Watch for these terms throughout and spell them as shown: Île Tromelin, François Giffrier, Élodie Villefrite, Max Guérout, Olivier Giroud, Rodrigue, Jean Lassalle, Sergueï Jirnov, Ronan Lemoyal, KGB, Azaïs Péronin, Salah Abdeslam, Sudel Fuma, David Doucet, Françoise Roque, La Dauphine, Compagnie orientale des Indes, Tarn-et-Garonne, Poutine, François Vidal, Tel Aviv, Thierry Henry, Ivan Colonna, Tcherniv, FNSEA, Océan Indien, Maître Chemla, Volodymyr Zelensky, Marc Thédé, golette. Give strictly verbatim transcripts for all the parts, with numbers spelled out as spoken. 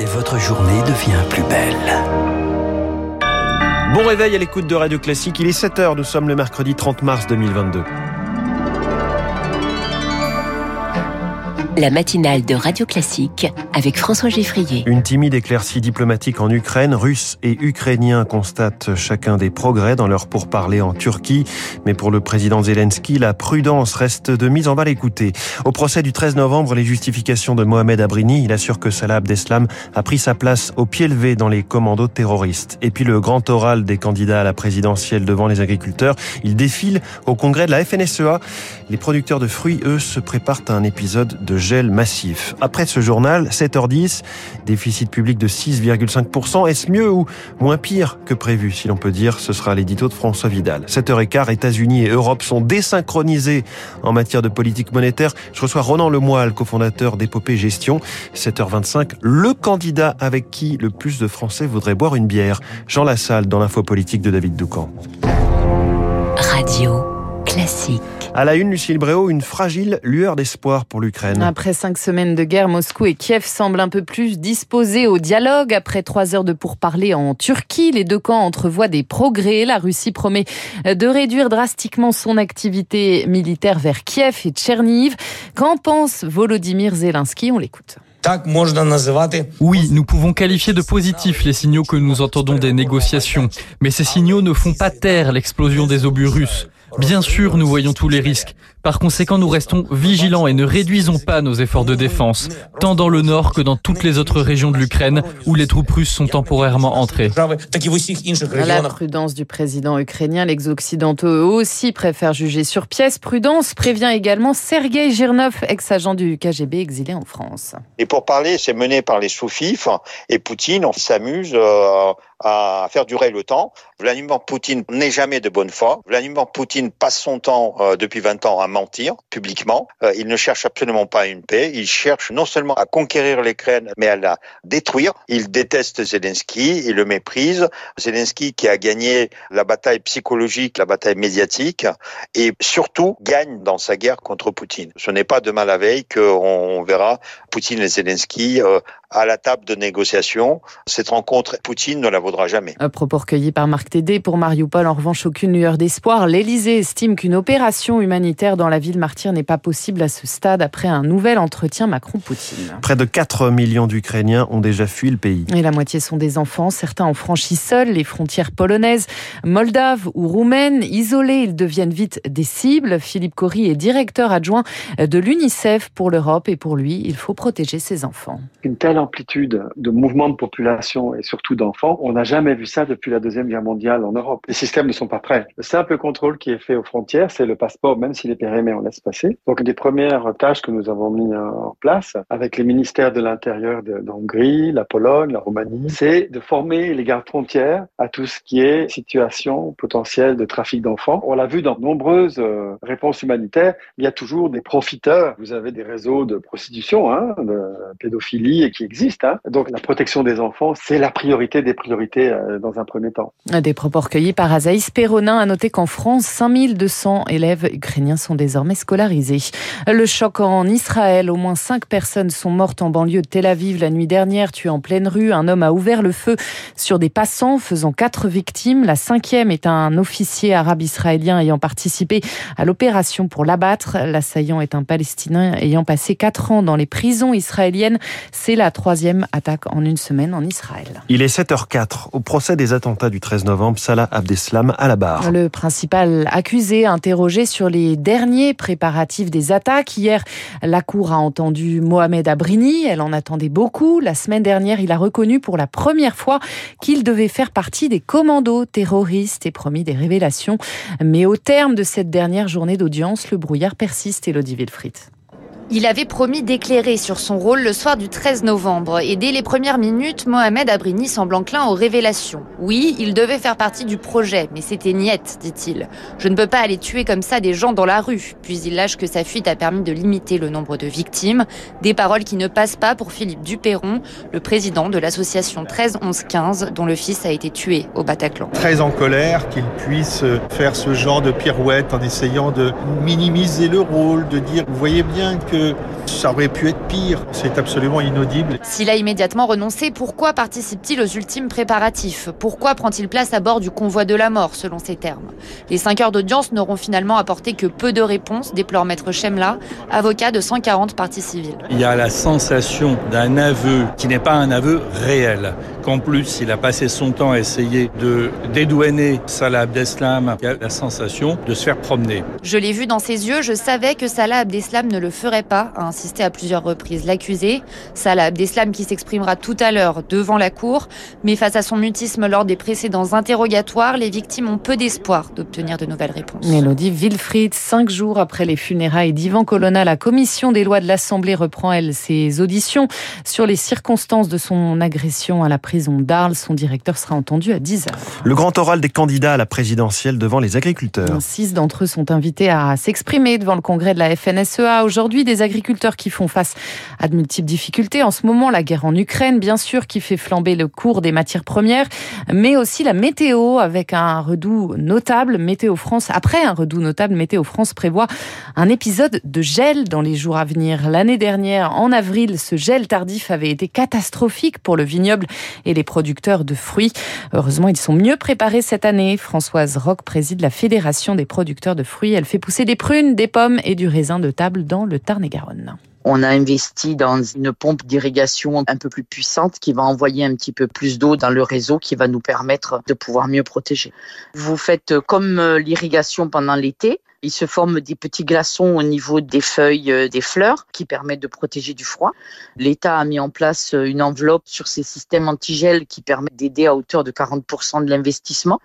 Et votre journée devient plus belle. Bon réveil à l'écoute de Radio Classique. Il est sept heures, nous sommes le mercredi trente mars deux mille vingt-deux. La matinale de Radio Classique avec François Giffrier. Une timide éclaircie diplomatique en Ukraine. Russes et Ukrainiens constatent chacun des progrès dans leur pourparlers en Turquie. Mais pour le président Zelensky, la prudence reste de mise, en bas l'écouter. Au procès du treize novembre, les justifications de Mohamed Abrini. Il assure que Salah Abdeslam a pris sa place au pied levé dans les commandos terroristes. Et puis le grand oral des candidats à la présidentielle devant les agriculteurs. Ils défilent au congrès de la F N S E A. Les producteurs de fruits, eux, se préparent à un épisode de gel massif. Après ce journal, sept heures dix, déficit public de six virgule cinq pour cent. Est-ce mieux ou moins pire que prévu, si l'on peut dire? Ce sera l'édito de François Vidal. sept heures quinze, États-Unis et Europe sont désynchronisés en matière de politique monétaire. Je reçois Ronan Lemoyal, cofondateur d'Épopée Gestion. sept heures vingt-cinq, le candidat avec qui le plus de Français voudraient boire une bière. Jean Lassalle dans l'info politique de David Doucet. Radio Classique. À la une, Lucille Bréau, une fragile lueur d'espoir pour l'Ukraine. Après cinq semaines de guerre, Moscou et Kiev semblent un peu plus disposés au dialogue. Après trois heures de pourparlers en Turquie, les deux camps entrevoient des progrès. La Russie promet de réduire drastiquement son activité militaire vers Kiev et Tcherniv. Qu'en pense Volodymyr Zelensky? On l'écoute. Oui, nous pouvons qualifier de positifs les signaux que nous entendons des négociations. Mais ces signaux ne font pas taire l'explosion des obus russes. Bien sûr, nous voyons tous les risques. Par conséquent, nous restons vigilants et ne réduisons pas nos efforts de défense, tant dans le nord que dans toutes les autres régions de l'Ukraine où les troupes russes sont temporairement entrées. À la prudence du président ukrainien, les occidentaux eux aussi préfèrent juger sur pièce. Prudence prévient également Sergueï Jirnov, ex-agent du K G B exilé en France. Et pour parler, c'est mené par les soufifs et Poutine, on s'amuse euh, à faire durer le temps. Vladimir Poutine n'est jamais de bonne foi. Vladimir Poutine passe son temps euh, depuis vingt ans à mentir publiquement. Euh, il ne cherche absolument pas une paix. Il cherche non seulement à conquérir l'Ukraine, mais à la détruire. Il déteste Zelensky, il le méprise. Zelensky qui a gagné la bataille psychologique, la bataille médiatique, et surtout gagne dans sa guerre contre Poutine. Ce n'est pas demain la veille qu'on on verra Poutine et Zelensky euh, à la table de négociation. Cette rencontre, Poutine ne la vaudra jamais. Un propos recueilli par Marc Thédé. Pour Mariupol, en revanche, aucune lueur d'espoir. L'Élysée estime qu'une opération humanitaire dans la ville martyre n'est pas possible à ce stade après un nouvel entretien Macron-Poutine. Près de quatre millions d'Ukrainiens ont déjà fui le pays. Et la moitié sont des enfants. Certains ont franchi seuls les frontières polonaises, moldaves ou roumaines. Isolés, ils deviennent vite des cibles. Philippe Corry est directeur adjoint de l'UNICEF pour l'Europe et pour lui, il faut protéger ses enfants. Une telle amplitude de mouvements de population et surtout d'enfants, on n'a jamais vu ça depuis la Deuxième Guerre mondiale en Europe. Les systèmes ne sont pas prêts. Le simple contrôle qui est fait aux frontières, c'est le passeport, même s'il est périmé, on laisse passer. Donc, une des premières tâches que nous avons mises en place avec les ministères de l'Intérieur de, de Hongrie, la Pologne, la Roumanie, c'est de former les gardes frontières à tout ce qui est situation potentielle de trafic d'enfants. On l'a vu dans de nombreuses euh, réponses humanitaires, il y a toujours des profiteurs. Vous avez des réseaux de prostitution, hein, de pédophilie et qui existent. Hein. Donc, la protection des enfants, c'est la priorité des priorités euh, dans un premier temps. Des propos recueillis par Azaïs Péronin. À noter qu'en France, cinq mille deux cents élèves ukrainiens sont désormais scolarisés. Le choc en Israël, au moins cinq personnes sont mortes en banlieue de Tel Aviv la nuit dernière, tuées en pleine rue. Un homme a ouvert le feu sur des passants, faisant quatre victimes. La cinquième est un officier arabe israélien ayant participé à l'opération pour l'abattre. L'assaillant est un Palestinien ayant passé quatre ans dans les prisons israéliennes. C'est la troisième attaque en une semaine en Israël. Il est sept heures quatre. Au procès des attentats du treize novembre, Salah Abdeslam à la barre. Le principal accusé, interrogé sur les derniers préparatifs des attaques. Hier, la Cour a entendu Mohamed Abrini. Elle en attendait beaucoup. La semaine dernière, il a reconnu pour la première fois qu'il devait faire partie des commandos terroristes et promis des révélations. Mais au terme de cette dernière journée d'audience, le brouillard persiste, Élodie Villefrite. Il avait promis d'éclairer sur son rôle le soir du treize novembre. Et dès les premières minutes, Mohamed Abrini semble enclin aux révélations. Oui, il devait faire partie du projet, mais c'était niette, dit-il. Je ne peux pas aller tuer comme ça des gens dans la rue. Puis il lâche que sa fuite a permis de limiter le nombre de victimes. Des paroles qui ne passent pas pour Philippe Duperron, le président de l'association treize onze quinze, dont le fils a été tué au Bataclan. Très en colère qu'il puisse faire ce genre de pirouette en essayant de minimiser le rôle, de dire, vous voyez bien que que ça aurait pu être pire. C'est absolument inaudible. S'il a immédiatement renoncé, pourquoi participe-t-il aux ultimes préparatifs? Pourquoi prend-il place à bord du convoi de la mort, selon ses termes? Les cinq heures d'audience n'auront finalement apporté que peu de réponses, déplore Maître Chemla, avocat de cent quarante parties civiles. Il y a la sensation d'un aveu qui n'est pas un aveu réel, qu'en plus il a passé son temps à essayer de dédouaner Salah Abdeslam. Il y a la sensation de se faire promener. Je l'ai vu dans ses yeux, je savais que Salah Abdeslam ne le ferait pas, a insisté à plusieurs reprises l'accusé. Salah Abdeslam qui s'exprimera tout à l'heure devant la cour, mais face à son mutisme lors des précédents interrogatoires, les victimes ont peu d'espoir d'obtenir de nouvelles réponses. Élodie Villefrite, cinq jours après les funérailles d'Ivan Colonna, la commission des lois de l'Assemblée reprend, elle, ses auditions sur les circonstances de son agression à la prison d'Arles. Son directeur sera entendu à dix heures. Le grand oral des candidats à la présidentielle devant les agriculteurs. Six d'entre eux sont invités à s'exprimer devant le congrès de la F N S E A. Aujourd'hui, des agriculteurs qui font face à de multiples difficultés. En ce moment, la guerre en Ukraine, bien sûr, qui fait flamber le cours des matières premières, mais aussi la météo avec un redout notable. Météo France, après un redout notable, Météo France prévoit un épisode de gel dans les jours à venir. L'année dernière, en avril, ce gel tardif avait été catastrophique pour le vignoble et les producteurs de fruits. Heureusement, ils sont mieux préparés cette année. Françoise Roque préside la Fédération des producteurs de fruits. Elle fait pousser des prunes, des pommes et du raisin de table dans le Tarn-et-Garonne. On a investi dans une pompe d'irrigation un peu plus puissante qui va envoyer un petit peu plus d'eau dans le réseau qui va nous permettre de pouvoir mieux protéger. Vous faites comme l'irrigation pendant l'été. Il se forme des petits glaçons au niveau des feuilles, des fleurs qui permettent de protéger du froid. L'État a mis en place une enveloppe sur ces systèmes anti-gel qui permettent d'aider à hauteur de quarante pour cent de l'investissement.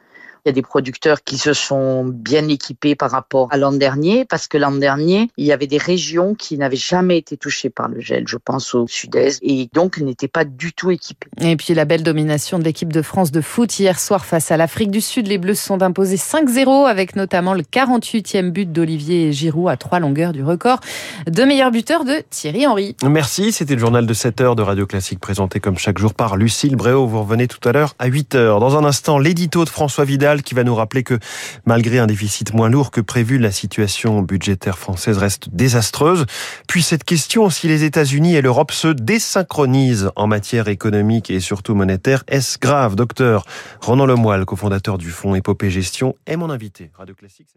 Il y a des producteurs qui se sont bien équipés par rapport à l'an dernier, parce que l'an dernier, il y avait des régions qui n'avaient jamais été touchées par le gel, je pense au sud-est, et donc n'étaient pas du tout équipés. Et puis la belle domination de l'équipe de France de foot hier soir face à l'Afrique du Sud. Les Bleus se sont imposés cinq zéro, avec notamment le quarante-huitième but d'Olivier Giroud à trois longueurs du record de meilleur buteur de Thierry Henry. Merci, c'était le journal de sept heures de Radio Classique, présenté comme chaque jour par Lucille Bréau. Vous revenez tout à l'heure à huit heures. Dans un instant, l'édito de François Vidal, qui va nous rappeler que malgré un déficit moins lourd que prévu, la situation budgétaire française reste désastreuse. Puis cette question, si les États-Unis et l'Europe se désynchronisent en matière économique et surtout monétaire, est-ce grave? Docteur Ronan Lemoyal, cofondateur du fonds Épopée Gestion, est mon invité. Radio Classique.